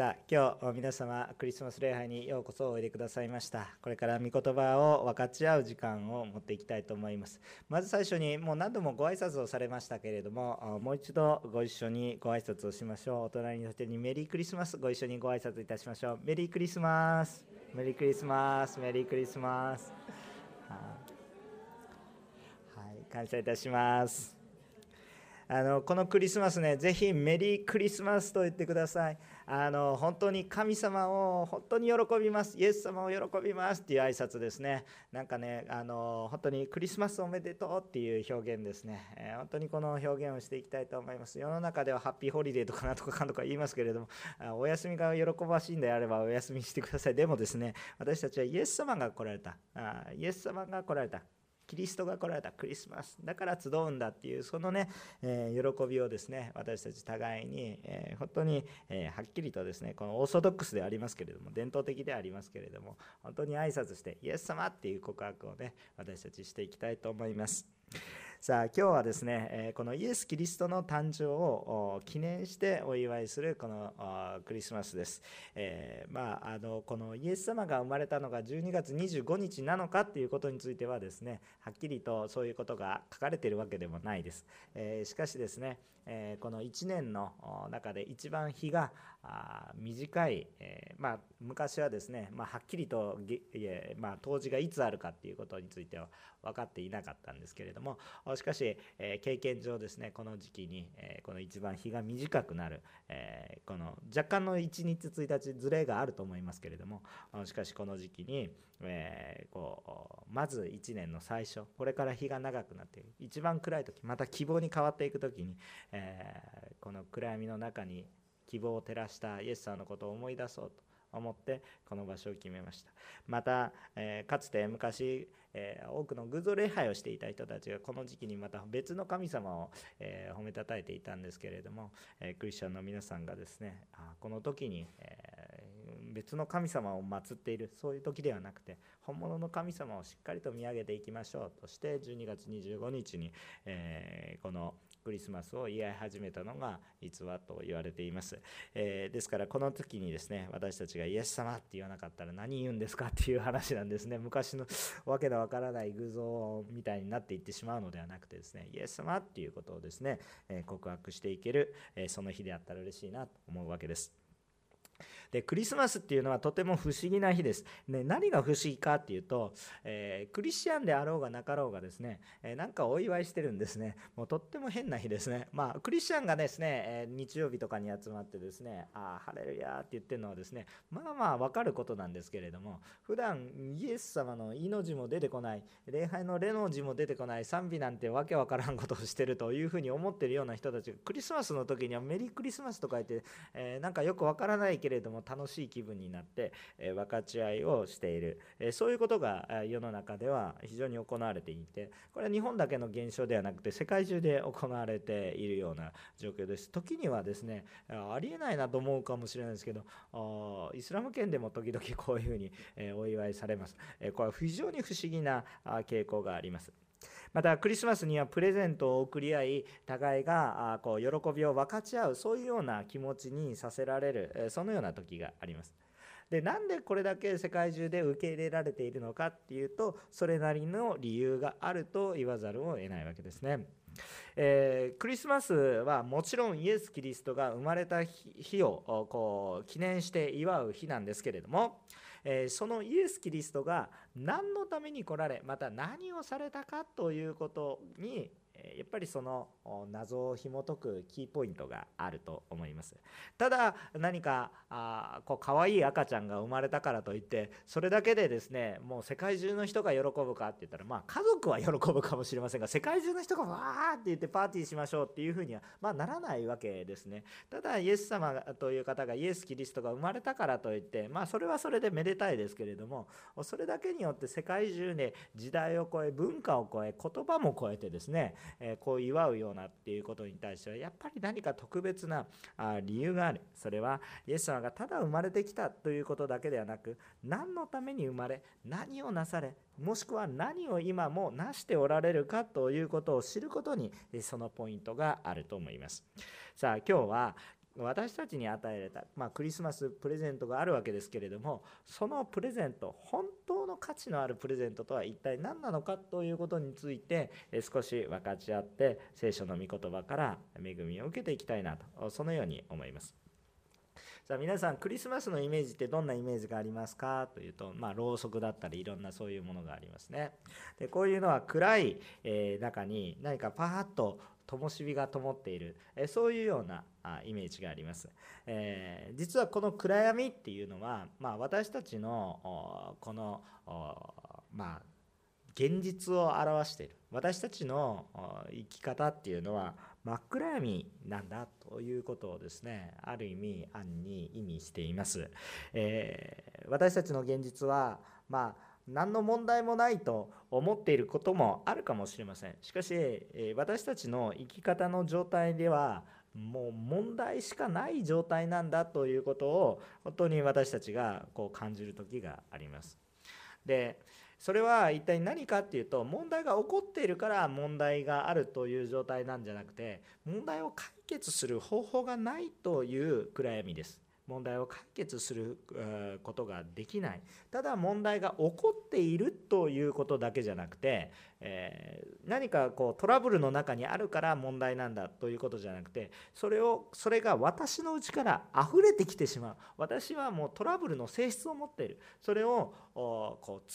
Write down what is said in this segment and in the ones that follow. さあ今日皆様クリスマス礼拝にようこそおいでくださいました。これから御言葉を分かち合う時間を持っていきたいと思います。まず最初にもう何度もご挨拶をされましたけれども、もう一度ご一緒にご挨拶をしましょう。お隣の人にメリークリスマス、ご一緒にご挨拶いたしましょう。メリークリスマス、メリークリスマス、メリークリスマス。はい、感謝いたします。このクリスマスね、ぜひメリークリスマスと言ってください。本当に神様を本当に喜びます、イエス様を喜びますっていう挨拶ですね。なんかね、本当にクリスマスおめでとうっていう表現ですね、本当にこの表現をしていきたいと思います。世の中ではハッピーホリデーとかなんとかかんとか言いますけれども、お休みが喜ばしいんであればお休みしてください。でもですね、私たちはイエス様が来られた、イエス様が来られた、キリストが来られたクリスマスだから集うんだっていう、そのね、喜びをですね、私たち互いに、本当に、はっきりとですね、このオーソドックスでありますけれども、伝統的でありますけれども、本当に挨拶してイエス様っていう告白をね、私たちしていきたいと思います。さあ今日はですね、このイエス・キリストの誕生を記念してお祝いするこのクリスマスです。このイエス様が生まれたのが12月25日なのかっていうことについてはですね、はっきりとそういうことが書かれているわけでもないです。しかしですね、この1年の中で一番日が短い、昔はですね、はっきりと冬至がいつあるかっていうことについては分かっていなかったんですけれども、しかし、経験上ですね、この時期に、この一番日が短くなる、この若干の1日1日ずれがあると思いますけれども、しかしこの時期に、まず1年の最初、これから日が長くなっている一番暗い時、また希望に変わっていく時に、この暗闇の中に希望を照らしたイエス様のことを思い出そうと思ってこの場所を決めました。また、かつて昔、多くの偶像礼拝をしていた人たちがこの時期にまた別の神様を、褒めたたえていたんですけれども、クリスチャンの皆さんがですね、この時に、別の神様を祀っている、そういう時ではなくて本物の神様をしっかりと見上げていきましょうとして、12月25日に、このクリスマスを祝い始めたのが逸話と言われています、ですからこの時にですね、私たちがイエス様って言わなかったら何言うんですかっていう話なんですね。昔のわけのわからない偶像みたいになっていってしまうのではなくてですね、イエス様っていうことをですね、告白していける、その日であったら嬉しいなと思うわけです。でクリスマスっていうのはとても不思議な日です、ね、何が不思議かっていうと、クリスチャンであろうがなかろうがですね、なんかお祝いしてるんですね。もうとっても変な日ですね。クリスチャンがですね、日曜日とかに集まってですね、ハレルヤーって言ってるのはですね、分かることなんですけれども、普段イエス様のイの字も出てこない、礼拝のレの字も出てこない、賛美なんてわけわからんことをしてるというふうに思ってるような人たちが、クリスマスの時にはメリークリスマスとか言って、なんかよくわからないけれども楽しい気分になって、分かち合いをしている、そういうことが世の中では非常に行われていて、これは日本だけの現象ではなくて世界中で行われているような状況です。時にはですね、ありえないなと思うかもしれないですけど、イスラム圏でも時々こういうふうにお祝いされます、これは非常に不思議な傾向があります。またクリスマスにはプレゼントを贈り合い、互いがこう喜びを分かち合う、そういうような気持ちにさせられる、そのような時があります。でなんでこれだけ世界中で受け入れられているのかっていうと、それなりの理由があると言わざるを得ないわけですね。クリスマスはもちろんイエス・キリストが生まれた日をこう記念して祝う日なんですけれども、そのイエス・キリストが何のために来られ、また何をされたかということに、やっぱりその謎を紐解くキーポイントがあると思います。ただ何か可愛い赤ちゃんが生まれたからといって、それだけでですね、もう世界中の人が喜ぶかって言ったら、家族は喜ぶかもしれませんが、世界中の人がわーって言ってパーティーしましょうっていうふうにはならないわけですね。ただイエス様という方が、イエス・キリストが生まれたからといって、それはそれでめでたいですけれども、それだけによって世界中で時代を超え、文化を超え、言葉も超えてですね、こう祝うようなっていうことに対しては、やっぱり何か特別な理由がある。それはイエス様がただ生まれてきたということだけではなく、何のために生まれ、何をなされ、もしくは何を今もなしておられるかということを知ることに、そのポイントがあると思います。さあ今日は私たちに与えられた、クリスマスプレゼントがあるわけですけれども、そのプレゼント、本当の価値のあるプレゼントとは一体何なのかということについて少し分かち合って、聖書の御言葉から恵みを受けていきたいなと、そのように思います。さあ皆さん、クリスマスのイメージってどんなイメージがありますかというと、ろうそくだったりいろんなそういうものがありますね。でこういうのは暗い中に何かパーッと灯火が灯っている、そういうようなイメージがあります。実はこの暗闇っていうのは、私たちのこの現実を表している。私たちの生き方っていうのは真っ暗闇なんだということをですね、ある意味暗に意味しています。私たちの現実は何の問題もないと思っていることもあるかもしれません。しかし私たちの生き方の状態ではもう問題しかない状態なんだということを本当に私たちがこう感じる時があります。でそれは一体何かっていうと、問題が起こっているから問題があるという状態なんじゃなくて、問題を解決する方法がないという暗闇です。問題を解決することができない、ただ問題が起こっているということだけじゃなくて、何かこうトラブルの中にあるから問題なんだということじゃなくて、それが私の内から溢れてきてしまう、私はもうトラブルの性質を持っている、それをこう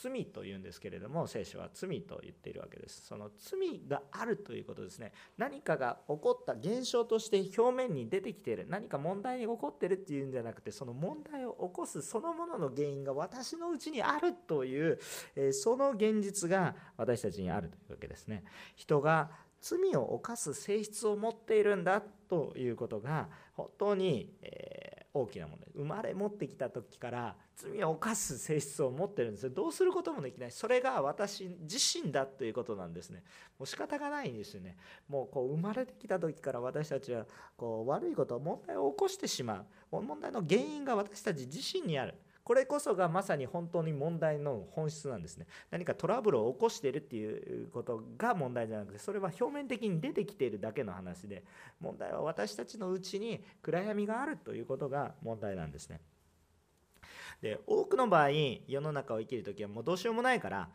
罪というんですけれども、聖書は罪と言っているわけです。その罪があるということですね。何かが起こった現象として表面に出てきている、何か問題に起こっているっていうんじゃなくて、その問題を起こすそのものの原因が私のうちにあるという、その現実が私たちにあるというわけですね。人が罪を犯す性質を持っているんだということが本当に、大きなものです。生まれ持ってきた時から罪を犯す性質を持っているんです。どうすることもできない、それが私自身だということなんですね。もう仕方がないんですよね。もうこう生まれてきた時から私たちはこう悪いこと、問題を起こしてしまう、問題の原因が私たち自身にある。これこそがまさに本当に問題の本質なんですね。何かトラブルを起こしているっていうことが問題じゃなくて、それは表面的に出てきているだけの話で、問題は私たちのうちに暗闇があるということが問題なんですね。で多くの場合、世の中を生きるときはもうどうしようもないから、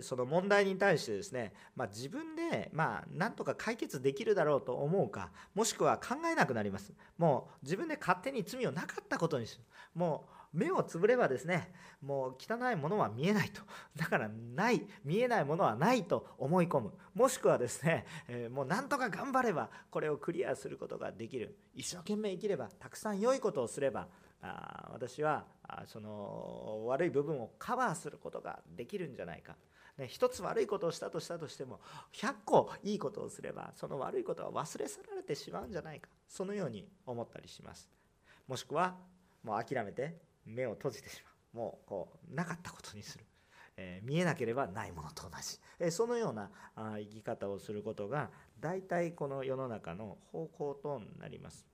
その問題に対してですね、自分でなんとか解決できるだろうと思うか、もしくは考えなくなります。もう自分で勝手に罪をなかったことにする。もう目をつぶればですね、もう汚いものは見えないと、だからない、見えないものはないと思い込む、もしくはですね、もうなんとか頑張ればこれをクリアすることができる、一生懸命生きれば、たくさん良いことをすれば、私はその悪い部分をカバーすることができるんじゃないか。一つ悪いことをしたとしても100個いいことをすれば、その悪いことは忘れ去られてしまうんじゃないか、そのように思ったりします。もしくはもう諦めて目を閉じてしまう、もうこうなかったことにする、見えなければないものと同じ、そのような生き方をすることが大体この世の中の方向となります。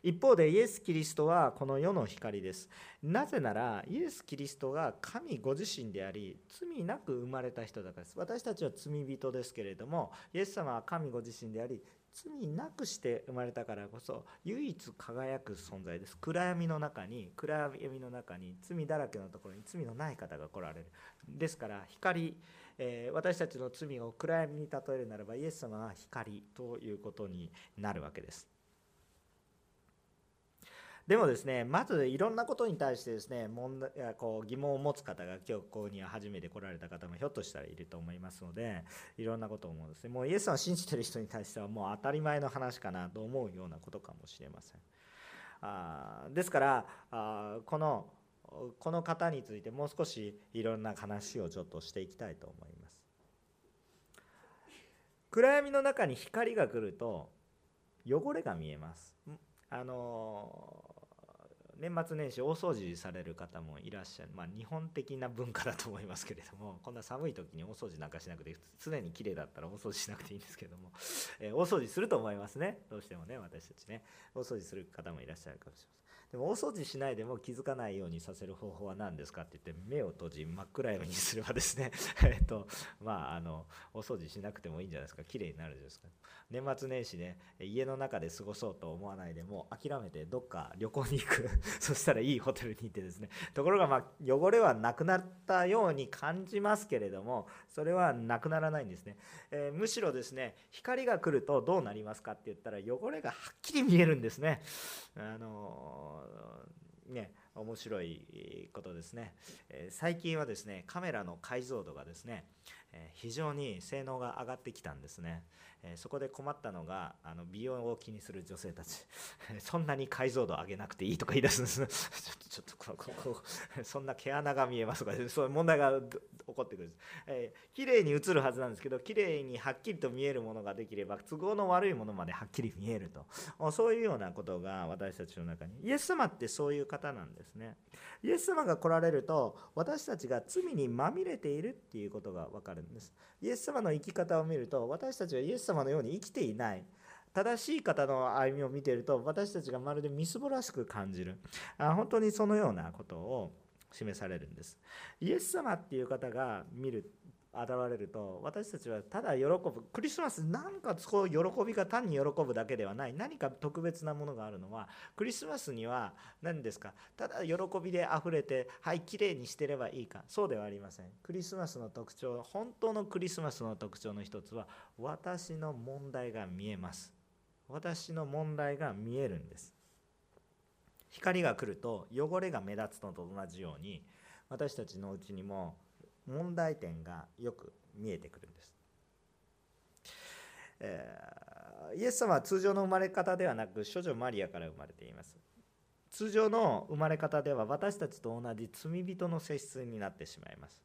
一方でイエス・キリストはこの世の光です。なぜならイエス・キリストが神ご自身であり、罪なく生まれた人だからです。私たちは罪人ですけれども、イエス様は神ご自身であり、罪なくして生まれたからこそ唯一輝く存在です。暗闇の中に罪だらけのところに罪のない方が来られる。ですから光、私たちの罪を暗闇に例えるならば、イエス様は光ということになるわけです。でもですね、まずいろんなことに対してですね、疑問を持つ方が今日ここに初めて来られた方もひょっとしたらいると思いますので、いろんなことを思うんですね。もうイエスさんを信じている人に対してはもう当たり前の話かなと思うようなことかもしれません。ですからこの方についてもう少しいろんな話をちょっとしていきたいと思います。暗闇の中に光が来ると汚れが見えます。年末年始大掃除される方もいらっしゃる、まあ、日本的な文化だと思いますけれども、こんな寒い時に大掃除なんかしなくて、常に綺麗だったら大掃除しなくていいんですけども、大掃除すると思いますね。どうしてもね、私たちね、大掃除する方もいらっしゃるかもしれません。でも大掃除しないでも気づかないようにさせる方法は何ですかって言って、目を閉じ真っ暗闇にすればですねまあ大掃除しなくてもいいんじゃないですか。綺麗になるんですか。年末年始ね、家の中で過ごそうと思わないで、もう諦めてどっか旅行に行くそしたらいいホテルに行ってですね、ところがまあ汚れはなくなったように感じますけれども、それはなくならないんですね。むしろですね、光が来るとどうなりますかって言ったら、汚れがはっきり見えるんですね。面白いことですね。最近はですね、カメラの解像度がですね、非常に性能が上がってきたんですね。そこで困ったのが、美容を気にする女性たちそんなに解像度上げなくていいとか言い出すんですちょっとそんな毛穴が見えますとか、そういう問題が起こってくるんです。綺麗に映るはずなんですけど、綺麗にはっきりと見えるものができれば、都合の悪いものまではっきり見えると、そういうようなことが私たちの中に、イエス様ってそういう方なんですね。イエス様が来られると、私たちが罪にまみれているっていうことが分かるんです。イエス様の生き方を見ると、私たちはイエス様のように生きていない、正しい方の歩みを見ていると、私たちがまるでみすぼらしく感じる、本当にそのようなことを示されるんです。イエス様っていう方が現れると、私たちはただ喜ぶ、クリスマスなんかこう喜びが単に喜ぶだけではない、何か特別なものがあるのは、クリスマスには何ですか、ただ喜びであふれて、はい、きれいにしてればいいか、そうではありません。クリスマスの特徴、本当のクリスマスの特徴の一つは、私の問題が見えます。私の問題が見えるんです。光が来ると汚れが目立つのと同じように、私たちのうちにも問題点がよく見えてくるんです。イエス様は通常の生まれ方ではなく、処女マリアから生まれています。通常の生まれ方では、私たちと同じ罪人の性質になってしまいます。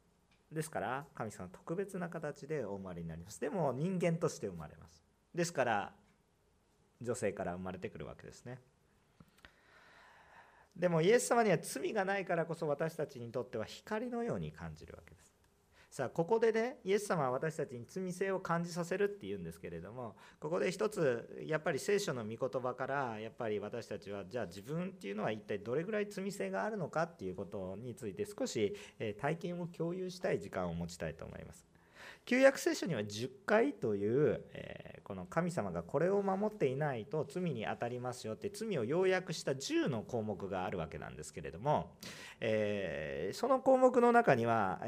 ですから神様は特別な形でお生まれになります。でも人間として生まれます。ですから女性から生まれてくるわけですね。でもイエス様には罪がないからこそ、私たちにとっては光のように感じるわけです。さあ、ここでね、イエス様は私たちに罪性を感じさせるっていうんですけれども、ここで一つやっぱり聖書の御言葉から、やっぱり私たちはじゃあ自分っていうのは一体どれぐらい罪性があるのかっていうことについて、少し体験を共有したい時間を持ちたいと思います。旧約聖書には10回という、この神様がこれを守っていないと罪に当たりますよって、罪を要約した10の項目があるわけなんですけれども、その項目の中には、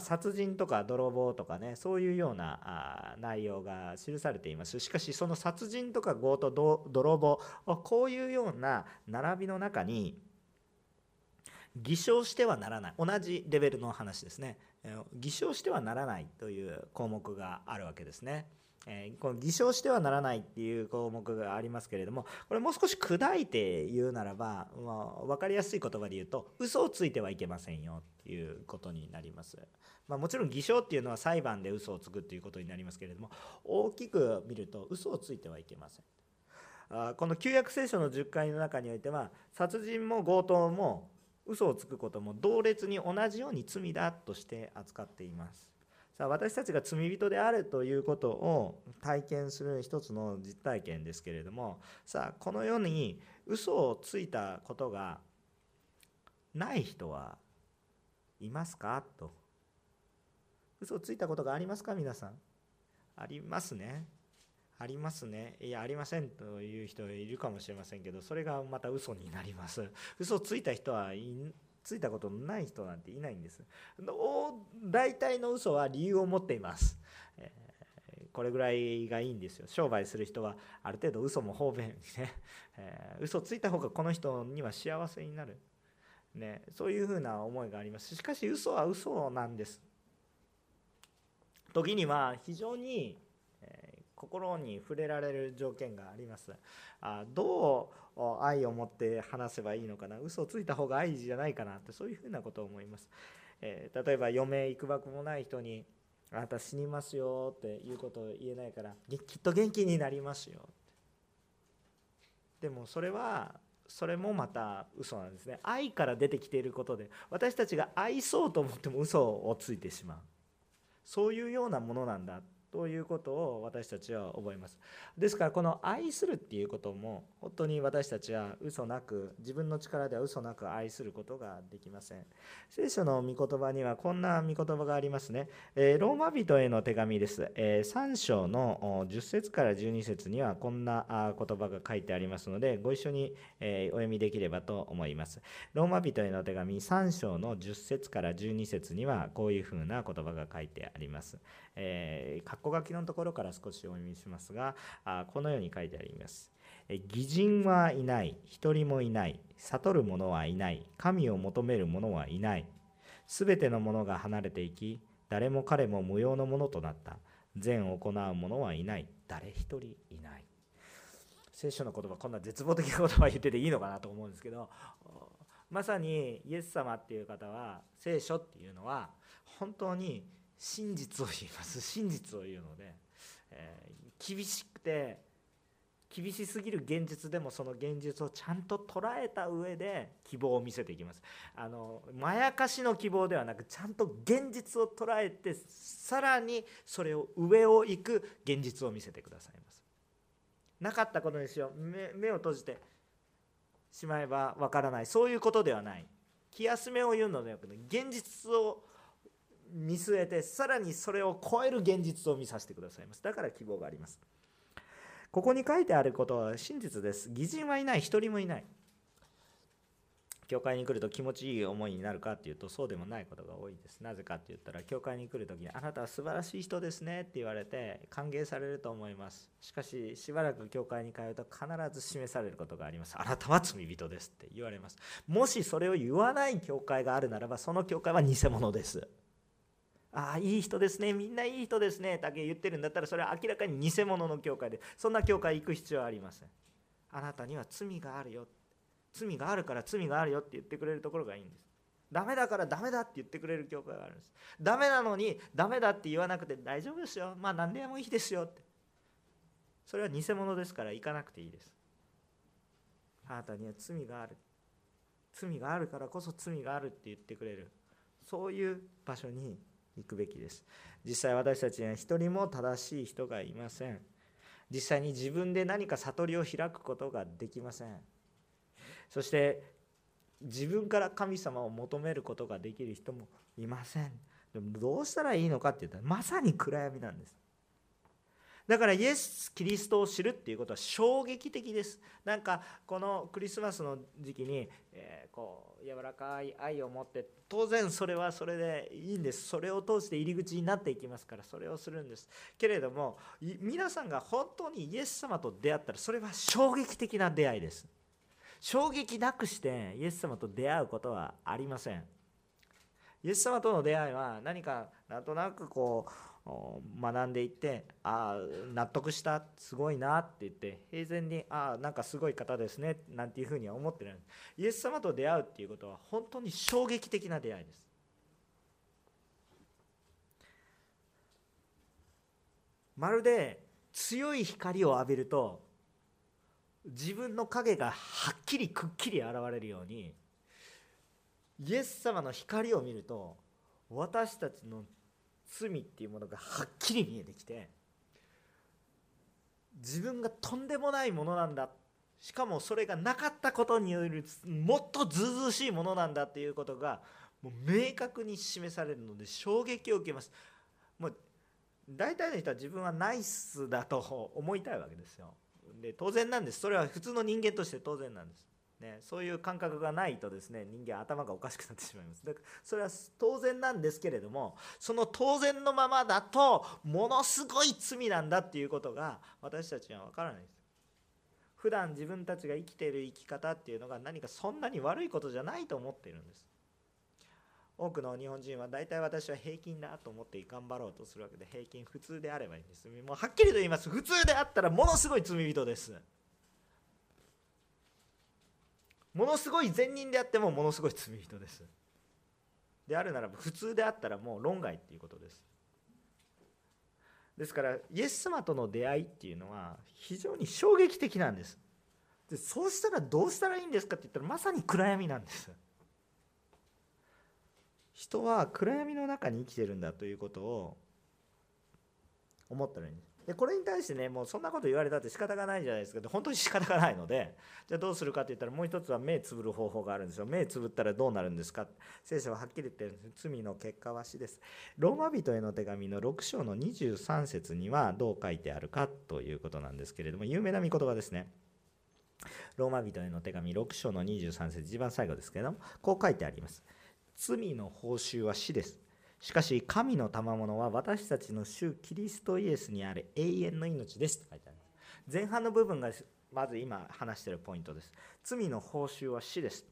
殺人とか泥棒とかね、そういうような内容が記されています。しかしその殺人とか強盗、泥棒、こういうような並びの中に偽証してはならない、同じレベルの話ですね、偽証してはならないという項目があるわけですね。この偽証してはならないっていう項目がありますけれども、これもう少し砕いて言うならば、分かりやすい言葉で言うと、嘘をついてはいけませんよっていうことになります。もちろん偽証っていうのは裁判で嘘をつくっていうことになりますけれども、大きく見ると嘘をついてはいけません。この旧約聖書の10回の中においては、殺人も強盗も嘘をつくことも同列に同じように罪だとして扱っています。さあ、私たちが罪人であるということを体験する一つの実体験ですけれども、さあ、この世に嘘をついたことがない人はいますかと。嘘をついたことがありますか、皆さん。ありますね。ありますね。いや、ありませんという人いるかもしれませんけど、それがまた嘘になります。嘘をついた人は、ついたことのない人なんていないんです。大体の嘘は理由を持っています。これぐらいがいいんですよ。商売する人はある程度嘘も方便ね、嘘ついた方がこの人には幸せになるね、そういうふうな思いがあります。しかし嘘は嘘なんです。時には非常に心に触れられる条件があります。どう愛を持って話せばいいのかな、嘘をついた方が愛じゃないかなって、そういうふうなことを思います。例えば余命いくばくもない人に、あなた死にますよっていうことを言えないから、きっと元気になりますよって。でもそれはそれもまた嘘なんですね。愛から出てきていることで、私たちが愛そうと思っても嘘をついてしまう、そういうようなものなんだということを私たちは覚えます。ですからこの愛するっていうことも本当に私たちは嘘なく、自分の力では嘘なく愛することができません。聖書の御言葉にはこんな御言葉がありますね。ローマ人への手紙です。3章の10節から12節にはこんな言葉が書いてありますので、ご一緒にお読みできればと思います。ローマ人への手紙3章の10節から12節にはこういうふうな言葉が書いてあります。括弧書きのところから少しお読みしますが、このように書いてあります。偽人はいない、一人もいない、悟る者はいない、神を求める者はいない、すべてのものが離れていき、誰も彼も無用のものとなった、善を行う者はいない、誰一人いない。聖書の言葉、こんな絶望的な言葉言ってていいのかなと思うんですけど、まさにイエス様っていう方は、聖書っていうのは本当に真実を言います。真実を言うので、厳しくて厳しすぎる現実でも、その現実をちゃんと捉えた上で希望を見せていきます。まやかしの希望ではなく、ちゃんと現実を捉えて、さらにそれを上を行く現実を見せてくださいます。なかったことにしよう、 目を閉じてしまえばわからない、そういうことではない、気休めを言うのではなく、現実を見据えて、さらにそれを超える現実を見させてくださいます。だから希望があります。ここに書いてあることは真実です。偽人はいない、一人もいない。教会に来ると気持ちいい思いになるかというと、そうでもないことが多いです。なぜかと言ったら、教会に来るときに、あなたは素晴らしい人ですねって言われて歓迎されると思います。しかししばらく教会に通うと必ず示されることがあります。あなたは罪人ですって言われます。もしそれを言わない教会があるならば、その教会は偽物です。ああ、いい人ですね、みんないい人ですねだけ言ってるんだったら、それは明らかに偽物の教会で、そんな教会行く必要はありません。あなたには罪があるよ、罪があるから罪があるよって言ってくれるところがいいんです。ダメだからダメだって言ってくれる教会があるんです。ダメなのにダメだって言わなくて、大丈夫ですよ、まあ何でもいいですよって、それは偽物ですから、行かなくていいです。あなたには罪がある、罪があるからこそ罪があるって言ってくれる、そういう場所に行くべきです。実際私たちには一人も正しい人がいません。実際に自分で何か悟りを開くことができません。そして自分から神様を求めることができる人もいません。でもどうしたらいいのかって言ったら、まさに暗闇なんです。だからイエス・キリストを知るっていうことは衝撃的です。なんかこのクリスマスの時期に、こう柔らかい愛を持って、当然それはそれでいいんです。それを通して入り口になっていきますから、それをするんです。けれども皆さんが本当にイエス様と出会ったら、それは衝撃的な出会いです。衝撃なくしてイエス様と出会うことはありません。イエス様との出会いは何かなんとなくこう学んでいって、ああ納得した、すごいなって言って、平然にああなんかすごい方ですねなんていうふうには思ってない。イエス様と出会うっていうことは本当に衝撃的な出会いです。まるで強い光を浴びると自分の影がはっきりくっきり現れるように、イエス様の光を見ると私たちの罪っていうものがはっきり見えてきて、自分がとんでもないものなんだ、しかもそれがなかったことによるもっとずうずうしいものなんだということがもう明確に示されるので、衝撃を受けます。もう大体の人は自分はナイスだと思いたいわけですよ。で当然なんです。それは普通の人間として当然なんですね、そういう感覚がないとですね、人間頭がおかしくなってしまいます。だからそれは当然なんですけれども、その当然のままだとものすごい罪なんだっていうことが私たちには分からないです。普段自分たちが生きている生き方っていうのが何かそんなに悪いことじゃないと思っているんです。多くの日本人は大体私は平均だと思って頑張ろうとするわけで、平均普通であればいいんです。もうはっきりと言います。普通であったらものすごい罪人です。ものすごい善人であってもものすごい罪人です。であるならば普通であったらもう論外っていうことです。ですからイエス様との出会いっていうのは非常に衝撃的なんです。でそうしたらどうしたらいいんですかって言ったら、まさに暗闇なんです。人は暗闇の中に生きてるんだということを思ったらいいんです。でこれに対してね、もうそんなこと言われたって仕方がないじゃないですか。で本当に仕方がないので、じゃあどうするかって言ったら、もう一つは目つぶる方法があるんですよ。目つぶったらどうなるんですか。聖書ははっきり言ってるんです。罪の結果は死です。ローマ人への手紙の6章の23節にはどう書いてあるかということなんですけれども、有名な御言葉ですね。ローマ人への手紙6章の23節、一番最後ですけれども、こう書いてあります。罪の報酬は死です。しかし神の賜物は私たちの主キリストイエスにある永遠の命ですと書いてあります。前半の部分がまず今話しているポイントです。罪の報酬は死です。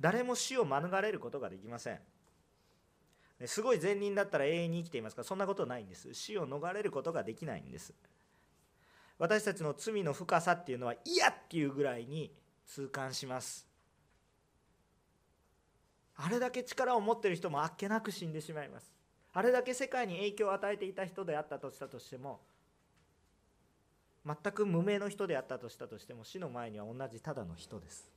誰も死を免れることができません。すごい善人だったら永遠に生きていますが、そんなことないんです。死を逃れることができないんです。私たちの罪の深さっていうのは嫌っていうぐらいに痛感します。あれだけ力を持っている人もあっけなく死んでしまいます。あれだけ世界に影響を与えていた人であったとしたとしても、全く無名の人であったとしたとしても、死の前には同じただの人です。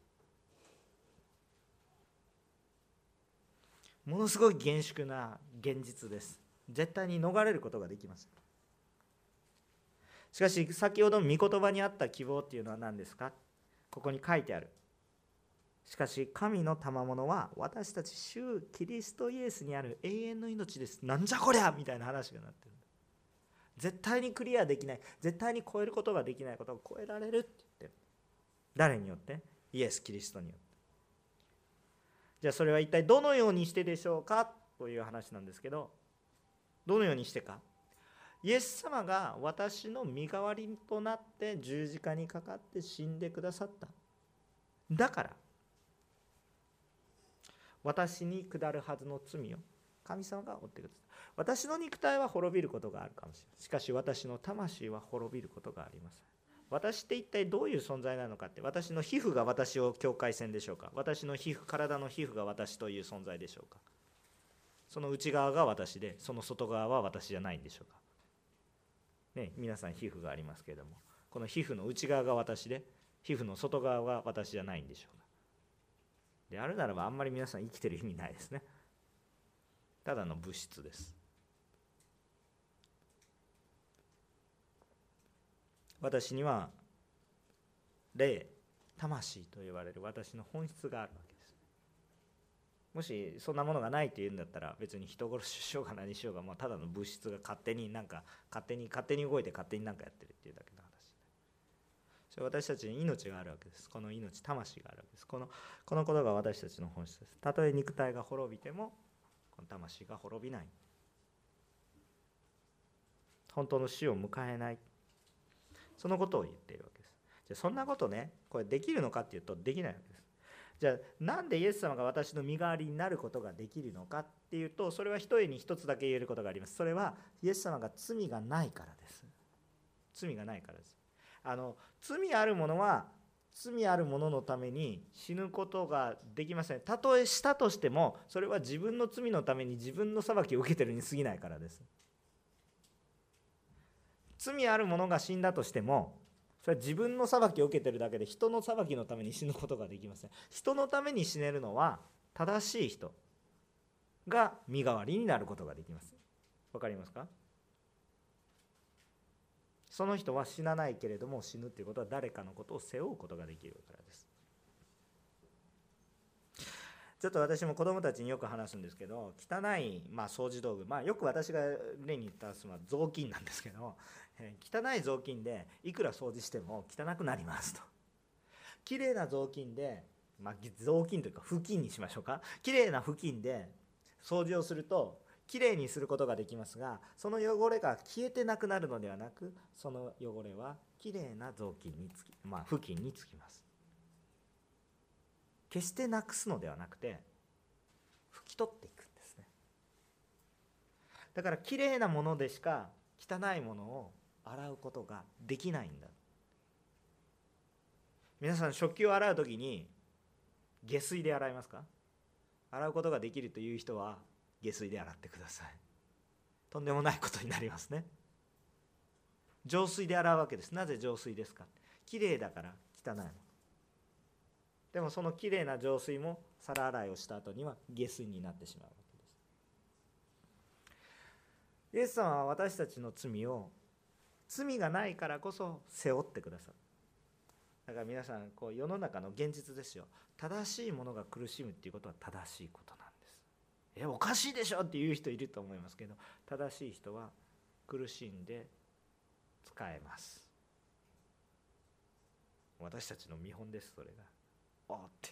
ものすごい厳粛な現実です。絶対に逃れることができません。しかし先ほどの御言葉にあった希望っていうのは何ですか。ここに書いてある。しかし神の賜物は私たち主キリストイエスにある永遠の命です。なんじゃこりゃみたいな話がなってる。絶対にクリアできない、絶対に超えることができないことを超えられるって言ってる。誰によって？イエス・キリストによって。じゃあそれは一体どのようにしてでしょうかという話なんですけど、どのようにしてか。イエス様が私の身代わりとなって十字架にかかって死んでくださった。だから私に下るはずの罪を神様が負ってください。私の肉体は滅びることがあるかもしれない。しかし私の魂は滅びることがありません。私って一体どういう存在なのかって、私の皮膚が私を境界線でしょうか。私の皮膚、体の皮膚が私という存在でしょうか。その内側が私で、その外側は私じゃないんでしょうか。ね、皆さん皮膚がありますけれども、この皮膚の内側が私で、皮膚の外側は私じゃないんでしょうか。であるならばあんまり皆さん生きてる意味ないですね。ただの物質です。私には霊、魂と呼ばれる私の本質があるわけです。もしそんなものがないというんだったら、別に人殺ししようが何しようが、まあ、ただの物質が勝手に動いて勝手に何かやってるっていうだけの話。私たちに命があるわけです。この命、魂があるわけです。このことが私たちの本質です。たとえ肉体が滅びても、この魂が滅びない。本当の死を迎えない。そのことを言っているわけです。じゃあそんなことね、これできるのかっていうと、できないわけです。じゃあなんでイエス様が私の身代わりになることができるのかっていうと、それは一重に一つだけ言えることがあります。それはイエス様が罪がないからです。罪がないからです。罪あるものは罪あるもののために死ぬことができません。たとえしたとしても、それは自分の罪のために自分の裁きを受けてるに過ぎないからです。罪あるものが死んだとしても、それは自分の裁きを受けてるだけで、人の裁きのために死ぬことができません。人のために死ねるのは正しい人が身代わりになることができます。わかりますか？その人は死なないけれども、死ぬということは誰かのことを背負うことができるからです。ちょっと私も子どもたちによく話すんですけど、汚い、掃除道具、よく私が例に出すのは雑巾なんですけど、汚い雑巾でいくら掃除しても汚くなりますと。きれいな雑巾で、雑巾というか布巾にしましょうか。きれいな布巾で掃除をすると、きれいにすることができますが、その汚れが消えてなくなるのではなく、その汚れはきれいな雑巾につき、布巾につきます。決してなくすのではなくて、拭き取っていくんですね。だからきれいなものでしか汚いものを洗うことができないんだ。皆さん食器を洗うときに下水で洗いますか？洗うことができるという人は下水で洗ってください。とんでもないことになりますね。浄水で洗うわけです。なぜ浄水ですか？きれいだから汚いもの。でもそのきれいな浄水も皿洗いをした後には下水になってしまうわけです。イエス様は私たちの罪を罪がないからこそ背負ってくださる。だから皆さん、こう世の中の現実ですよ。正しいものが苦しむっていうことは正しいことなんです。おかしいでしょっていう人いると思いますけど、正しい人は苦しんで使えます。私たちの見本です、それが。おーって。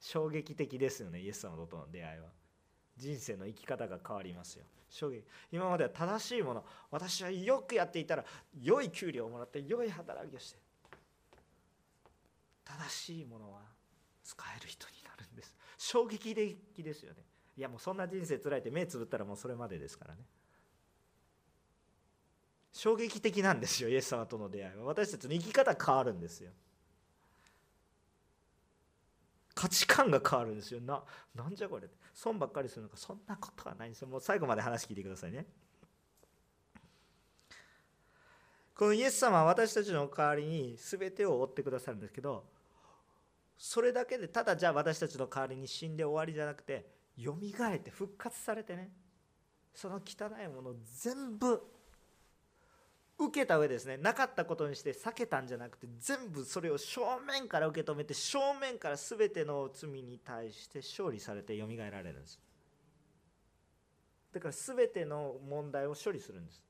衝撃的ですよね、イエス様との出会いは。人生の生き方が変わりますよ。衝撃。今までは正しいもの、私はよくやっていたら、良い給料をもらって、良い働きをして。正しいものは使える人になるんです。衝撃的ですよね。いやもうそんな人生つらいって目つぶったらもうそれまでですからね。衝撃的なんですよ、イエス様との出会いは。私たちの生き方変わるんですよ。価値観が変わるんですよ。なんじゃこれ。損ばっかりするのか、そんなことはないんですよ。もう最後まで話聞いてくださいね。このイエス様は私たちの代わりに全てを負ってくださるんですけど、それだけでただじゃあ私たちの代わりに死んで終わりじゃなくて、よみがえって復活されてね、その汚いものを全部受けた上ですね、なかったことにして避けたんじゃなくて、全部それを正面から受け止めて、正面から全ての罪に対して勝利されてよみがえられるんです。だから全ての問題を処理するんです。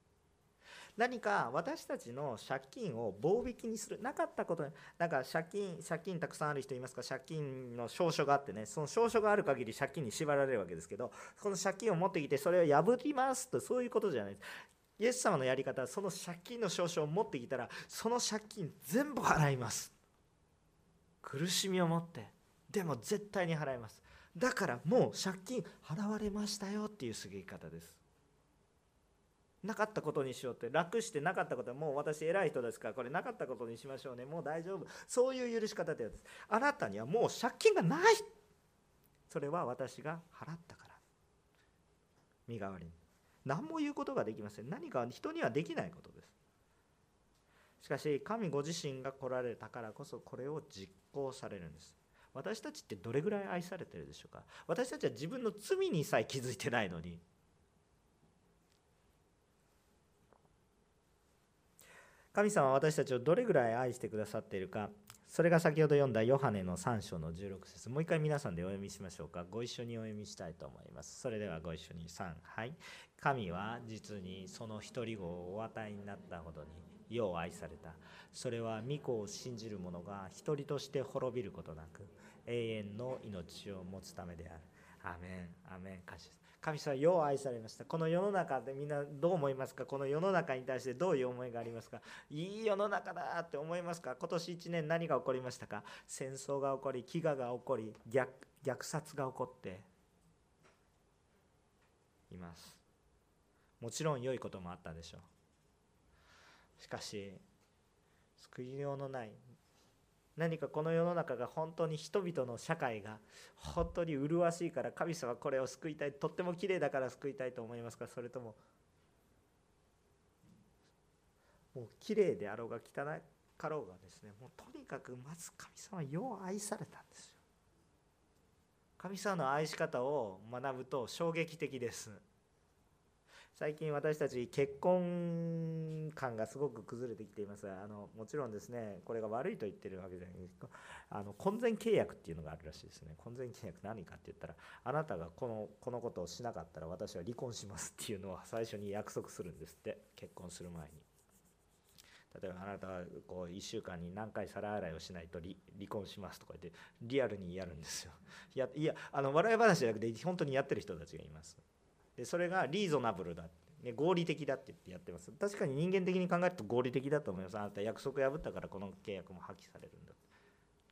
何か私たちの借金を棒引きにする、なかったことに、なんか借金たくさんある人いますか、借金の証書があってね、その証書がある限り借金に縛られるわけですけど、この借金を持ってきてそれを破りますと、そういうことじゃないです。イエス様のやり方は、その借金の証書を持ってきたら、その借金全部払います。苦しみを持って、でも絶対に払います。だからもう借金払われましたよっていう過ぎ方です。なかったことにしようって、楽してなかったことはもう私偉い人ですからこれなかったことにしましょうね、もう大丈夫、そういう許し方ではです。あなたにはもう借金がない、それは私が払ったから、身代わりに何も言うことができません。何か人にはできないことです。しかし神ご自身が来られたからこそこれを実行されるんです。私たちってどれぐらい愛されてるでしょうか。私たちは自分の罪にさえ気づいてないのに、神様は私たちをどれぐらい愛してくださっているか、それが先ほど読んだヨハネの3章の16節、もう一回皆さんでお読みしましょうか。ご一緒にお読みしたいと思います。それではご一緒に、3、はい。神は実にその一人子をお与えになったほどに、世を愛された。それは御子を信じる者が一人として滅びることなく、永遠の命を持つためである。アメン、アメン、感謝です。神様は世を愛されました。この世の中でみんなどう思いますか。この世の中に対してどういう思いがありますか。いい世の中だって思いますか。今年1年何が起こりましたか。戦争が起こり、飢餓が起こり、虐殺が起こっています。もちろん良いこともあったでしょう。しかし救いようのない、何かこの世の中が本当に人々の社会が本当に麗しいから神様はこれを救いたい、とっても綺麗だから救いたいと思いますか。それとももう綺麗であろうが汚かろうがですね、もうとにかくまず神様は世を愛されたんですよ。神様の愛し方を学ぶと衝撃的です。最近私たち結婚観がすごく崩れてきています。もちろんですね、これが悪いと言ってるわけじゃないんですけど、婚前契約っていうのがあるらしいですね。婚前契約何かって言ったら、あなたがこのことをしなかったら私は離婚しますっていうのを最初に約束するんですって、結婚する前に。例えばあなたはこう1週間に何回皿洗いをしないと離婚しますとか言ってリアルにやるんですよ。いや笑い話じゃなくて本当にやってる人たちがいます。でそれがリーズナブルだ、ね、合理的だって言ってやってます。確かに人間的に考えると合理的だと思います。あなた約束破ったからこの契約も破棄されるんだ。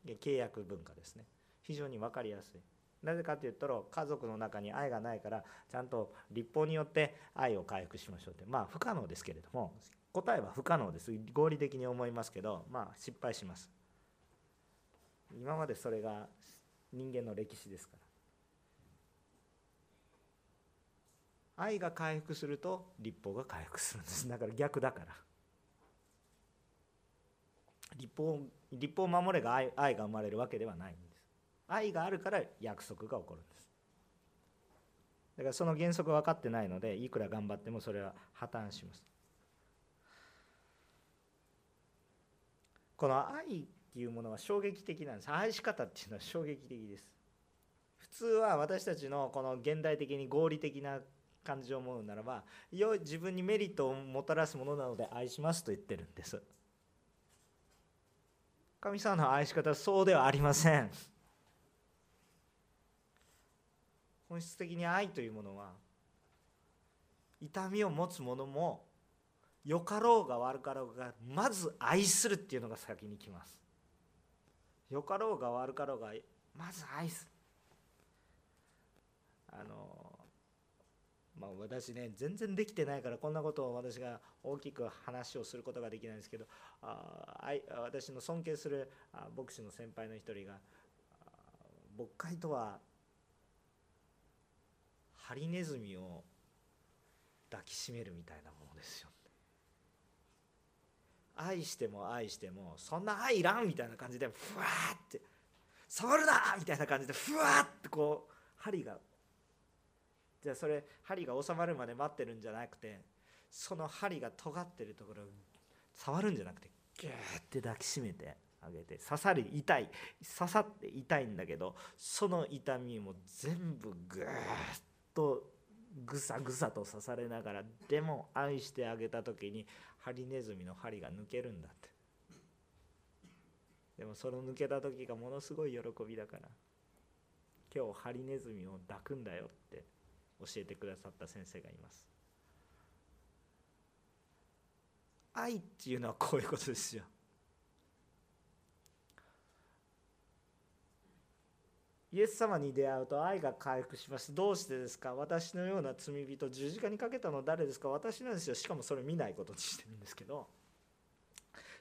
で契約文化ですね、非常に分かりやすい。なぜかといったら家族の中に愛がないからちゃんと立法によって愛を回復しましょうって、まあ不可能ですけれども、答えは不可能です。合理的に思いますけど、まあ失敗します。今までそれが人間の歴史ですから。愛が回復すると立法が回復するんです。だから逆だから。立法を守れが 愛が生まれるわけではないんです。愛があるから約束が起こるんです。だからその原則が分かってないので、いくら頑張ってもそれは破綻します。この愛っていうものは衝撃的なんです。愛し方っていうのは衝撃的です。普通は私たちのこの現代的に合理的な感じを思うならば、自分にメリットをもたらすものなので愛しますと言ってるんです。神様の愛し方はそうではありません。本質的に愛というものは、痛みを持つ者も良かろうが悪かろうがまず愛するっていうのが先に来ます。良かろうが悪かろうがまず愛する。私ね、全然できてないからこんなことを私が大きく話をすることができないんですけど、私の尊敬する牧師の先輩の一人が、牧会とはハリネズミを抱きしめるみたいなものですよ。愛しても愛しても、そんな愛いらんみたいな感じでふわーって触るなみたいな感じでふわーってこう針が、じゃあそれ針が収まるまで待ってるんじゃなくて、その針が尖ってるところを触るんじゃなくてギューって抱きしめてあげて、刺さって痛いんだけど、その痛みも全部グーッとぐさぐさと刺されながら、でも愛してあげた時にハリネズミの針が抜けるんだって。でもその抜けた時がものすごい喜びだから、今日ハリネズミを抱くんだよって教えてくださった先生がいます。愛っていうのはこういうことですよ。イエス様に出会うと愛が回復します。どうしてですか？私のような罪人、十字架にかけたの誰ですか？私なんですよ。しかもそれ見ないことにしてるんですけど、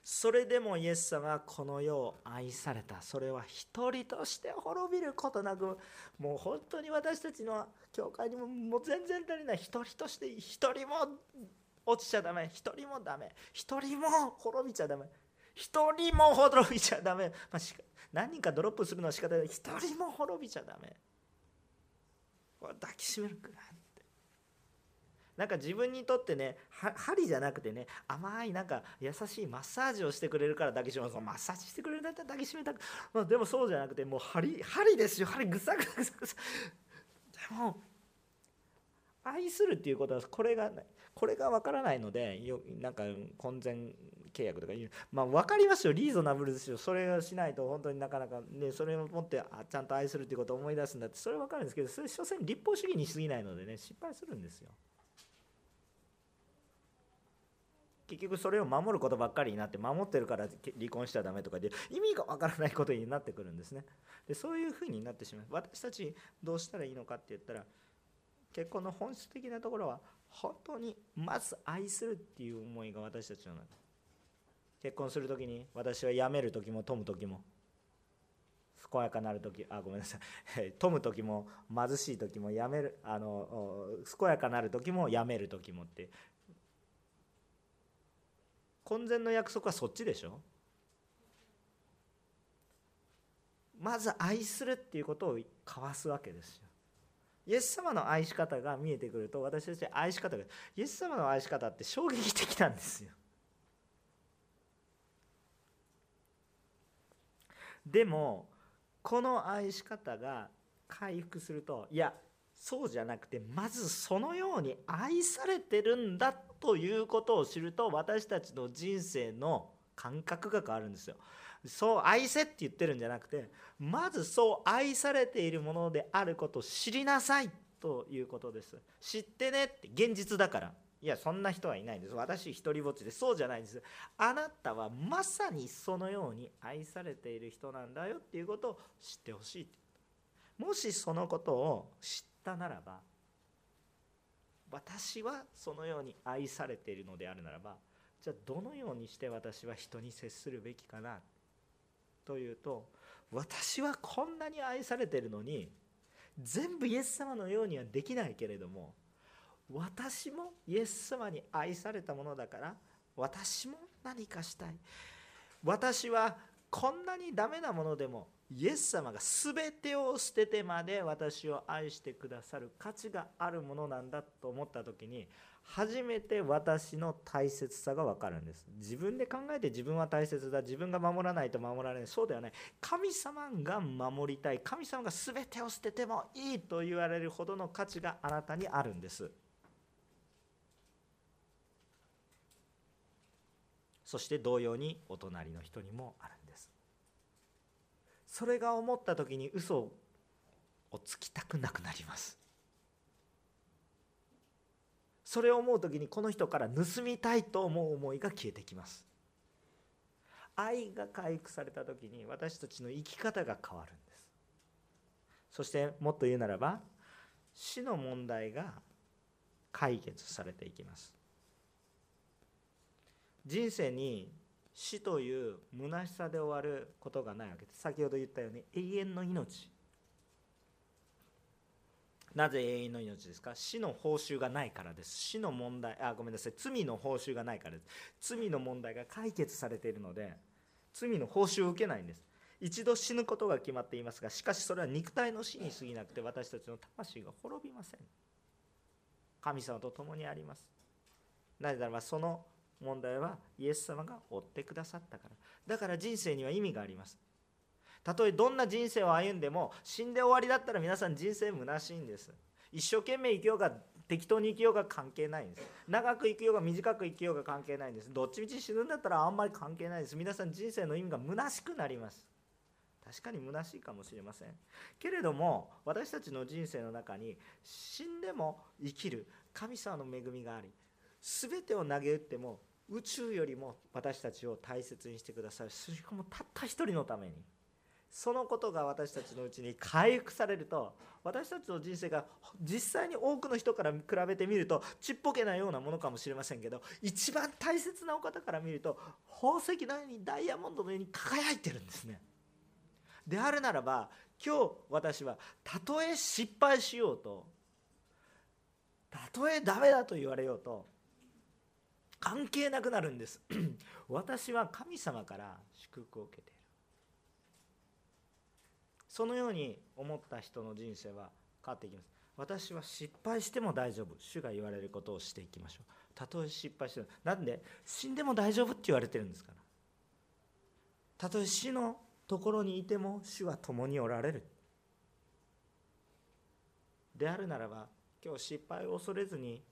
それでもイエス様はこの世を愛された。それは一人として滅びることなく、もう本当に私たちの教会にももう全然足りない。一人として、一人も落ちちゃダメ、一人もダメ、一人も滅びちゃダメ、一人も滅びちゃダメ、何人かドロップするのは仕方ない、一人も滅びちゃダメ。抱きしめるくらい。なんか自分にとってね、針じゃなくてね、甘いなんか優しいマッサージをしてくれるから抱きしめます。マッサージしてくれるんだったら抱きしめたく、でもそうじゃなくて、もう針ですよ。針ぐさぐさぐさぐさ。でも愛するっていうことは、これが分からないので、なんか婚前契約とかいう、分かりますよ、リーズナブルですよ。それをしないと本当になかなかね、それを持ってちゃんと愛するっていうことを思い出すんだって、それは分かるんですけど、それ所詮立法主義に過ぎないのでね、失敗するんですよ。結局それを守ることばっかりになって、守ってるから離婚しちゃダメとかで意味が分からないことになってくるんですね。で、そういうふうになってしまう。私たちどうしたらいいのかって言ったら、結婚の本質的なところは、本当にまず愛するっていう思いが私たちの中で、結婚するときに、私は辞めるときも富むときも、健やかなるとき、ごめんなさい、富むときも貧しいときも、辞める、健やかなるときも辞めるときもって、婚前の約束はそっちでしょ。まず愛するっていうことを交わすわけですよ。イエス様の愛し方が見えてくると、私たち愛し方が、イエス様の愛し方って衝撃的なんですよ。でもこの愛し方が回復すると、いやそうじゃなくて、まずそのように愛されてるんだということを知ると、私たちの人生の感覚が変わるんですよ。そう愛せって言ってるんじゃなくて、まずそう愛されているものであることを知りなさいということです。知ってねって、現実だから。いや、そんな人はいないんです。私一人ぼっちで、そうじゃないんです。あなたはまさにそのように愛されている人なんだよっていうことを知ってほしい。もしそのことを知ったならば、私はそのように愛されているのであるならば、じゃあどのようにして私は人に接するべきかなというと、私はこんなに愛されているのに、全部イエス様のようにはできないけれども、私もイエス様に愛されたものだから、私も何かしたい、私はこんなにダメなものでもイエス様が全てを捨ててまで私を愛してくださる価値があるものなんだと思った時に、初めて私の大切さが分かるんです。自分で考えて自分は大切だ、自分が守らないと守られない、そうではない。神様が守りたい、神様が全てを捨ててもいいと言われるほどの価値があなたにあるんです。そして同様にお隣の人にもあるんです。それが思った時に嘘をつきたくなくなります。それを思う時にこの人から盗みたいと思う思いが消えてきます。愛が回復された時に私たちの生き方が変わるんです。そしてもっと言うならば、死の問題が解決されていきます。人生に死という虚しさで終わることがないわけです。先ほど言ったように永遠の命。なぜ永遠の命ですか？死の報酬がないからです。死の問題、ごめんなさい、罪の報酬がないからです。罪の問題が解決されているので、罪の報酬を受けないんです。一度死ぬことが決まっていますが、しかしそれは肉体の死に過ぎなくて、私たちの魂が滅びません。神様と共にあります。なぜならばその問題はイエス様が追ってくださったから。だから人生には意味があります。たとえどんな人生を歩んでも死んで終わりだったら皆さん人生虚しいんです。一生懸命生きようが適当に生きようが関係ないんです。長く生きようが短く生きようが関係ないんです。どっちみち死ぬんだったらあんまり関係ないです。皆さん人生の意味が虚しくなります。確かに虚しいかもしれませんけれども、私たちの人生の中に死んでも生きる神様の恵みがあり、全てを投げ打っても宇宙よりも私たちを大切にしてくださる、それもたった一人のために、そのことが私たちのうちに回復されると、私たちの人生が実際に多くの人から比べてみるとちっぽけなようなものかもしれませんけど、一番大切なお方から見ると宝石のようにダイヤモンドのように輝いてるんですね。であるならば今日私はたとえ失敗しようと、たとえダメだと言われようと関係なくなるんです私は神様から祝福を受けている。そのように思った人の人生は変わっていきます。私は失敗しても大丈夫、主が言われることをしていきましょう。たとえ失敗しても、なんで死んでも大丈夫って言われてるんですから。たとえ死のところにいても主は共におられる。であるならば今日失敗を恐れずに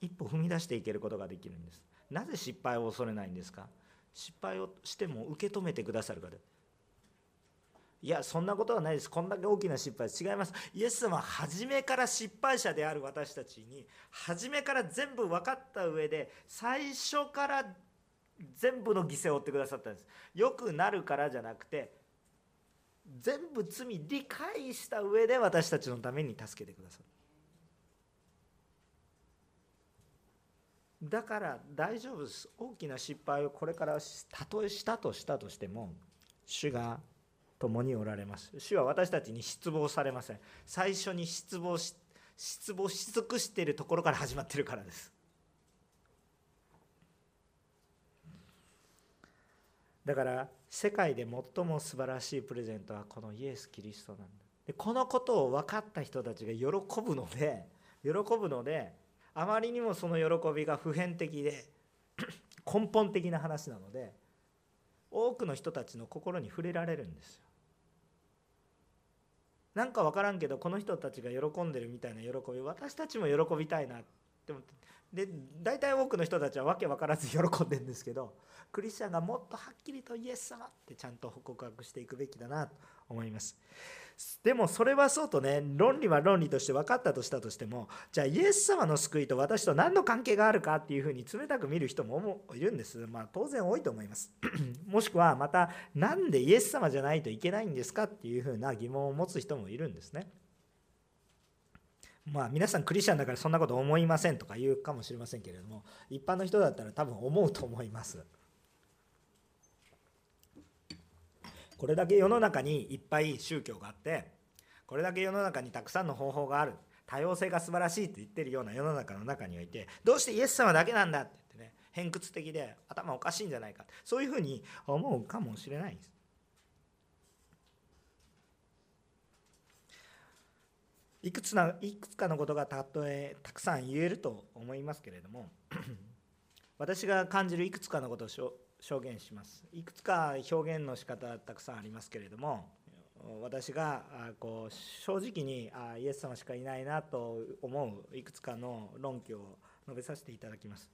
一歩踏み出していけることができるんです。なぜ失敗を恐れないんですか？失敗をしても受け止めてくださるから。いや、そんなことはないです、こんだけ大きな失敗、違います。イエス様は初めから失敗者である私たちに初めから全部分かった上で最初から全部の犠牲を負ってくださったんです。良くなるからじゃなくて、全部罪理解した上で私たちのために助けてくださる。だから大丈夫です。大きな失敗をこれからたとえしたとしても主が共におられます。主は私たちに失望されません。最初に失望し尽くしているところから始まっているからです。だから世界で最も素晴らしいプレゼントはこのイエス・キリストなんだ。でこのことを分かった人たちが喜ぶのであまりにもその喜びが普遍的で根本的な話なので、多くの人たちの心に触れられるんですよ。なんか分からんけどこの人たちが喜んでるみたいな喜び、私たちも喜びたいなって思って、で大体多くの人たちはわけ分からず喜んでるんですけど、クリスチャンがもっとはっきりとイエス様ってちゃんと告白していくべきだなと思います。でもそれはそうとね、論理は論理として分かったとしたとしても、じゃあイエス様の救いと私と何の関係があるかっていうふうに冷たく見る人もいるんです。まあ当然多いと思いますもしくはまた、なんでイエス様じゃないといけないんですかっていうふうな疑問を持つ人もいるんですね。まあ皆さんクリスチャンだからそんなこと思いませんとか言うかもしれませんけれども、一般の人だったら多分思うと思います。これだけ世の中にいっぱい宗教があって、これだけ世の中にたくさんの方法がある、多様性が素晴らしいって言ってるような世の中の中において、どうしてイエス様だけなんだって言ってね、偏屈的で頭おかしいんじゃないか、そういうふうに思うかもしれないです。いくつかのことがたくさん言えると思いますけれども、私が感じるいくつかのことを証言します。いくつか表現の仕方たくさんありますけれども、私がこう正直にイエス様しかいないなと思ういくつかの論拠を述べさせていただきます。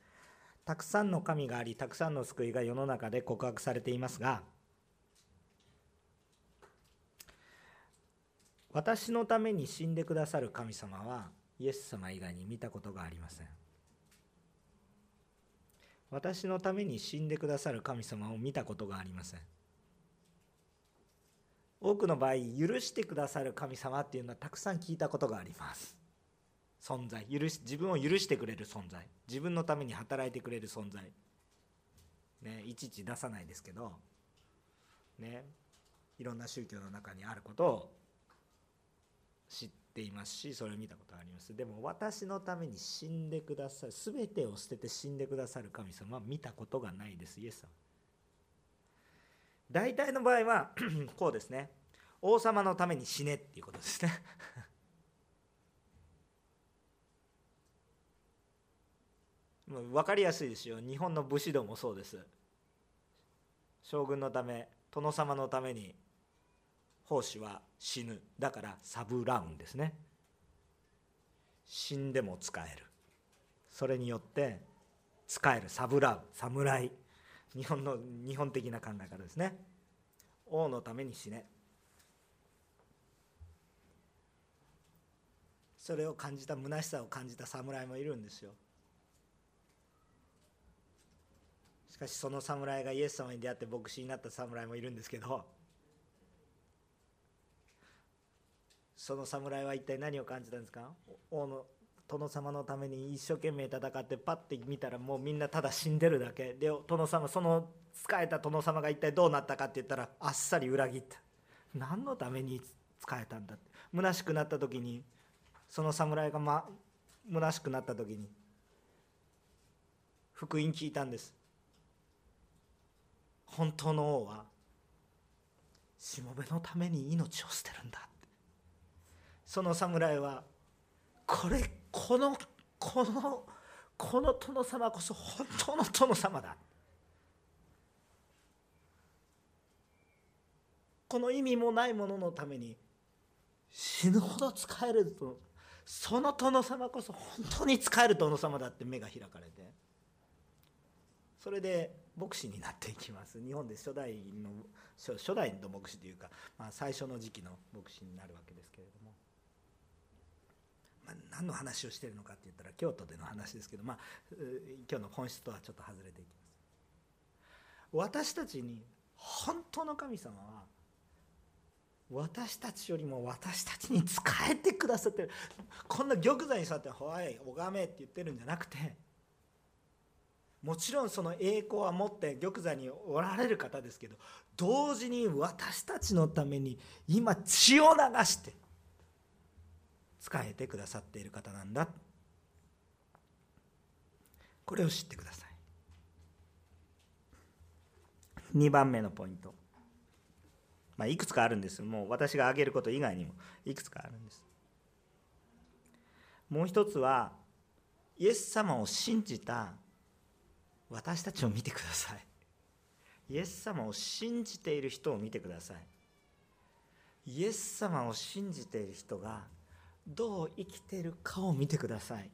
たくさんの神があり、たくさんの救いが世の中で告白されていますが、私のために死んでくださる神様はイエス様以外に見たことがありません。私のために死んでくださる神様を見たことがありません。多くの場合、許してくださる神様っていうのはたくさん聞いたことがあります。存在、自分を許してくれる存在、自分のために働いてくれる存在、ね、いちいち出さないですけど、ね、いろんな宗教の中にあることを知っていますし、それを見たことがあります。でも私のために死んでくださる、全てを捨てて死んでくださる神様は見たことがないです。イエス様、大体の場合はこうですね、王様のために死ねっていうことですねもう分かりやすいですよ。日本の武士道もそうです。将軍のため、殿様のために奉仕は死ぬ。だからサブラウンですね。死んでも使える。それによって使える、サブラウン、侍。日本的な考え方ですね。王のために死ね。それを感じた、虚しさを感じた侍もいるんですよ。しかしその侍がイエス様に出会って牧師になった侍もいるんですけど、その侍は一体何を感じたんですか？王の殿様のために一生懸命戦って、パッて見たらもうみんなただ死んでるだけで、殿様、その仕えた殿様が一体どうなったかって言ったら、あっさり裏切った。何のために仕えたんだって。虚しくなった時に、その侍が虚しくなった時に福音聞いたんです。本当の王はしもべのために命を捨てるんだ。その侍は、この殿様こそ本当の殿様だ。この意味もないもののために死ぬほど仕えると、その殿様こそ本当に仕える殿様だって目が開かれて、それで牧師になっていきます。日本で初代の牧師というか、最初の時期の牧師になるわけですけれども。何の話をしているのかって言ったら京都での話ですけど、今日の本質とはちょっと外れていきます。私たちに本当の神様は、私たちよりも私たちに仕えてくださってる。こんな玉座に座って「おい拝め」って言ってるんじゃなくて、もちろんその栄光は持って玉座におられる方ですけど、同時に私たちのために今血を流して使えてくださっている方なんだ。これを知ってください。2番目のポイント、いくつかあるんです。もう私が挙げること以外にもいくつかあるんです。もう一つは、イエス様を信じた私たちを見てください。イエス様を信じている人を見てください。イエス様を信じている人がどう生きているかを見てください。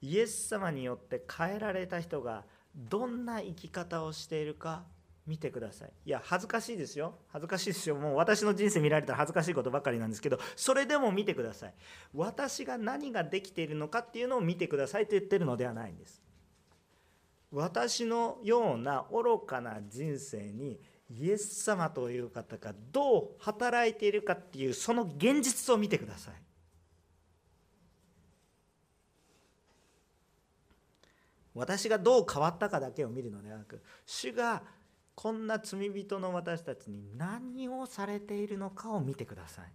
イエス様によって変えられた人がどんな生き方をしているか見てください。いや、恥ずかしいですよ。恥ずかしいですよ。もう私の人生見られたら恥ずかしいことばかりなんですけど、それでも見てください。私が何ができているのかっていうのを見てくださいと言ってるのではないんです。私のような愚かな人生にイエス様という方がどう働いているかっていう、その現実を見てください。私がどう変わったかだけを見るのではなく、主がこんな罪人の私たちに何をされているのかを見てください。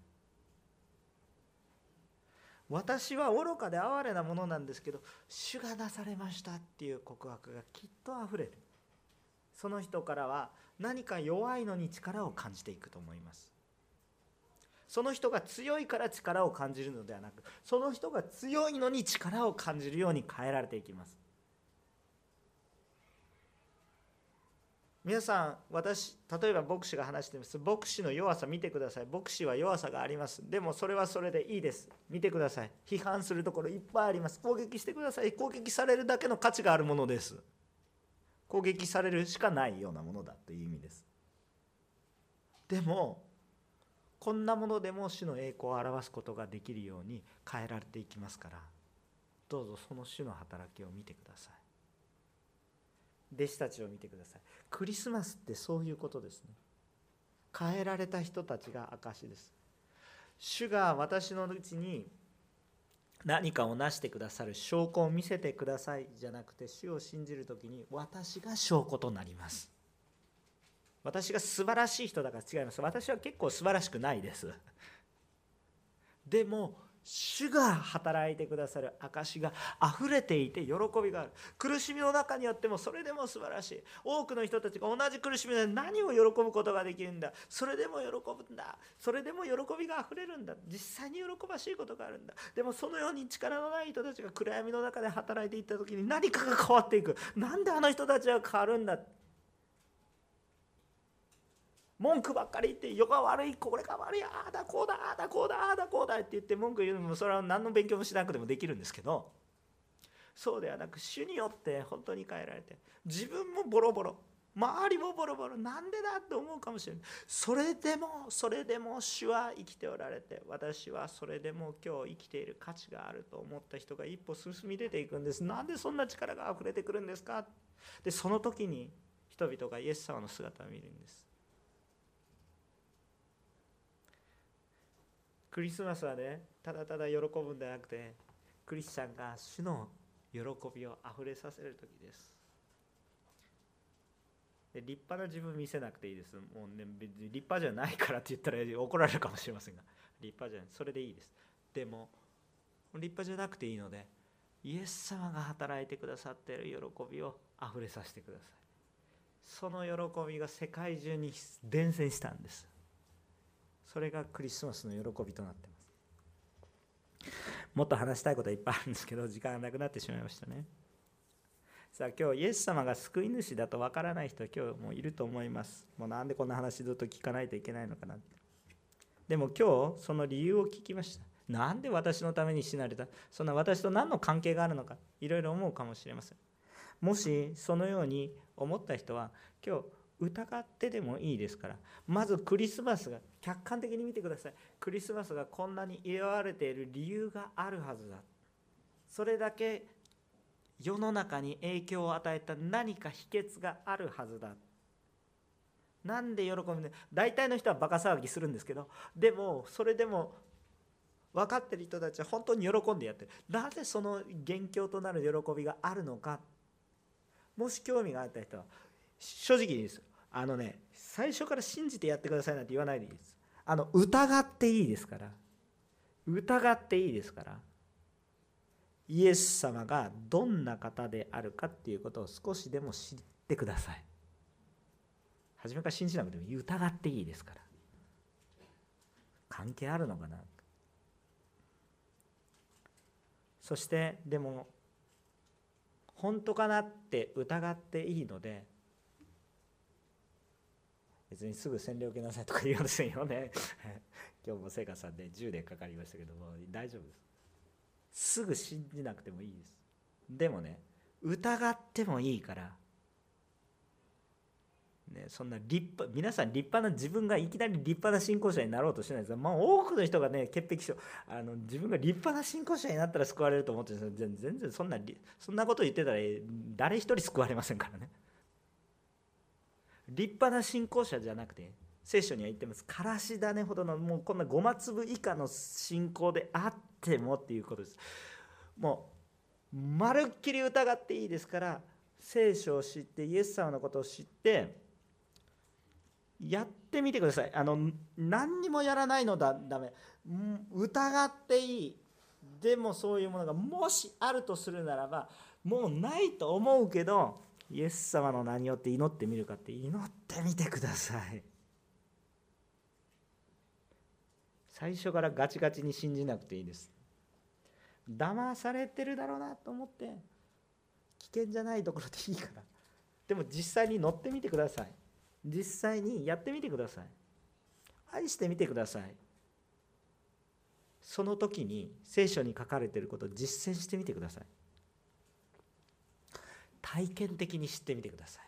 私は愚かで哀れなものなんですけど、主がなされましたっていう告白がきっとあふれる。その人からは何か弱いのに力を感じていくと思います。その人が強いから力を感じるのではなく、その人が強いのに力を感じるように変えられていきます。皆さん、例えば牧師が話しています。牧師の弱さ見てください。牧師は弱さがあります。でもそれはそれでいいです。見てください。批判するところいっぱいあります。攻撃してください。攻撃されるだけの価値があるものです。攻撃されるしかないようなものだという意味です。でも、こんなものでも主の栄光を表すことができるように変えられていきますから、どうぞその主の働きを見てください。弟子たちを見てください。クリスマスってそういうことですね。変えられた人たちが証です。主が私のうちに何かを成してくださる証拠を見せてくださいじゃなくて、主を信じるときに私が証拠となります。私が素晴らしい人だから違います。私は結構素晴らしくないです。でも主が働いてくださる証があふれていて喜びがある。苦しみの中にあってもそれでも素晴らしい。多くの人たちが同じ苦しみで何を喜ぶことができるんだ。それでも喜ぶんだ。それでも喜びがあふれるんだ。実際に喜ばしいことがあるんだ。でもそのように力のない人たちが暗闇の中で働いていった時に何かが変わっていく。なんであの人たちは変わるんだ。文句ばっかり言って、世が悪い、これが悪い、ああだこうだ、ああだこうだ、ああだこうだって言って文句言うのも、それは何の勉強もしなくてもできるんですけど、そうではなく、主によって本当に変えられて、自分もボロボロ、周りもボロボロ、なんでだって思うかもしれない。それでも主は生きておられて、私はそれでも今日生きている価値があると思った人が一歩進み出ていくんです。なんでそんな力が溢れてくるんですか。で、その時に人々がイエス様の姿を見るんです。クリスマスはね、ただただ喜ぶんじゃなくて、クリスチャンが主の喜びをあふれさせる時です。で、立派な自分見せなくていいです。もうね、別に立派じゃないからって言ったら怒られるかもしれませんが、立派じゃない、それでいいです。でも、立派じゃなくていいので、イエス様が働いてくださっている喜びをあふれさせてください。その喜びが世界中に伝染したんです。それがクリスマスの喜びとなっています。もっと話したいことはいっぱいあるんですけど、時間がなくなってしまいましたね。さあ、今日イエス様が救い主だとわからない人は今日もいると思います。もうなんでこんな話ずっと聞かないといけないのかなって。でも今日その理由を聞きました。なんで私のために死なれた。そんな私と何の関係があるのか、いろいろ思うかもしれません。もしそのように思った人は今日疑ってでもいいですから、まずクリスマスが客観的に見てください。クリスマスがこんなに祝われている理由があるはずだ。それだけ世の中に影響を与えた何か秘訣があるはずだ。なんで喜ぶの？大体の人はバカ騒ぎするんですけど、でもそれでも分かっている人たちは本当に喜んでやってる。なぜその元凶となる喜びがあるのか。もし興味があった人は正直にです。最初から信じてやってくださいなんて言わないでいいです。疑っていいですから。疑っていいですから。イエス様がどんな方であるかっていうことを少しでも知ってください。初めから信じなくても疑っていいですから。関係あるのかな。そして、でも、本当かなって疑っていいので、別にすぐ洗礼を受けなさいとか言いませんよね。今日も聖火さんで10年かかりましたけども、大丈夫です。すぐ信じなくてもいいです。でもね、疑ってもいいから、ね、そんな皆さん立派な、自分がいきなり立派な信仰者になろうとしてないですよ。まあ、多くの人がね、潔癖症、自分が立派な信仰者になったら救われると思ってるんですよ。全然そんなこと言ってたら誰一人救われませんからね。立派な信仰者じゃなくて、聖書には言ってます。からし種ほどの、もうこんなごま粒以下の信仰であってもっていうことです。もうまるっきり疑っていいですから、聖書を知って、イエス様のことを知ってやってみてください。何にもやらないのだ、ダメ。疑っていい。でもそういうものがもしあるとするならば、もうないと思うけどイエス様の名によって祈ってみるかって、祈ってみてください。最初からガチガチに信じなくていいです。騙されてるだろうなと思って危険じゃないところでいいから、でも実際に乗ってみてください。実際にやってみてください。愛してみてください。その時に聖書に書かれていることを実践してみてください。体験的に知ってみてください。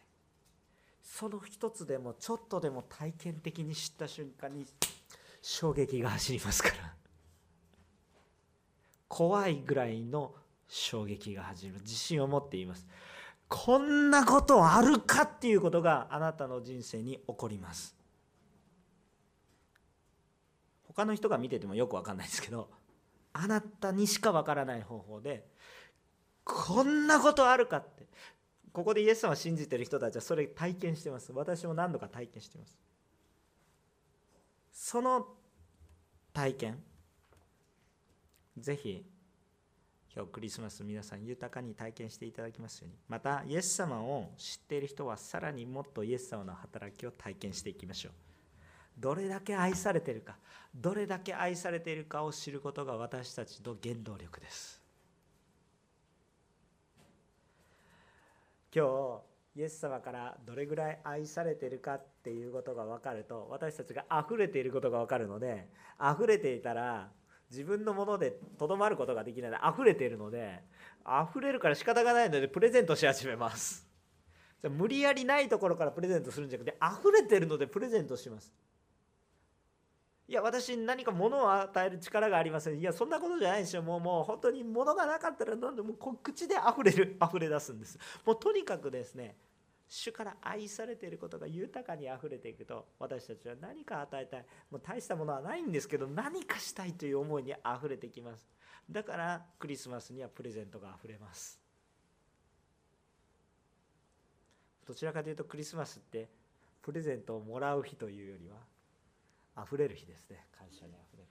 その一つでもちょっとでも体験的に知った瞬間に衝撃が走りますから、怖いぐらいの衝撃が走る、自信を持って言います。こんなことあるかっていうことがあなたの人生に起こります。他の人が見ててもよく分かんないですけど、あなたにしか分からない方法でこんなことあるかって、ここでイエス様を信じてる人たちはそれ体験してます。私も何度か体験してます。その体験、ぜひ今日クリスマス皆さん豊かに体験していただきますように。またイエス様を知っている人はさらにもっとイエス様の働きを体験していきましょう。どれだけ愛されているか、どれだけ愛されているかを知ることが私たちの原動力です。今日イエス様からどれぐらい愛されているかっていうことが分かると、私たちが溢れていることが分かるので、溢れていたら自分のものでとどまることができないので、溢れているので、溢れるから仕方がないのでプレゼントし始めます。じゃ無理やりないところからプレゼントするんじゃなくて、溢れているのでプレゼントします。いや私に何か物を与える力がありません。いやそんなことじゃないでしょ。もう本当に物がなかったらなんでも口で溢れ出すんです。もうとにかくですね、主から愛されていることが豊かに溢れていくと、私たちは何か与えたい、もう大したものはないんですけど何かしたいという思いに溢れてきます。だからクリスマスにはプレゼントが溢れます。どちらかというとクリスマスってプレゼントをもらう日というよりは溢れる日ですね。感謝に溢れる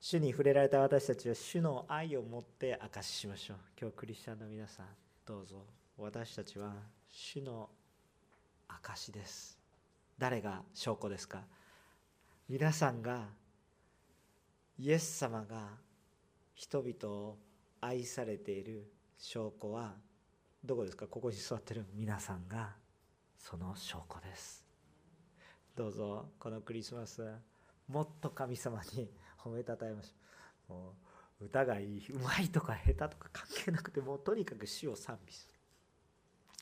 日。主に触れられた私たちは主の愛を持って証ししましょう。今日クリスチャンの皆さん、どうぞ私たちは主の証しです。誰が証拠ですか？皆さんが、イエス様が人々を愛されている証拠はどこですか？ここに座っている皆さんがその証拠です。どうぞこのクリスマスもっと神様に褒めたたえましょう。もう歌がいい、うまいとか下手とか関係なくて、もうとにかく主を賛美する、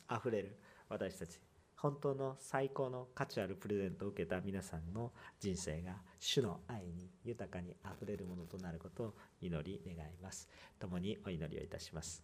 あふれる私たち、本当の最高の価値あるプレゼントを受けた皆さんの人生が主の愛に豊かにあふれるものとなることを祈り願います。共にお祈りをいたします。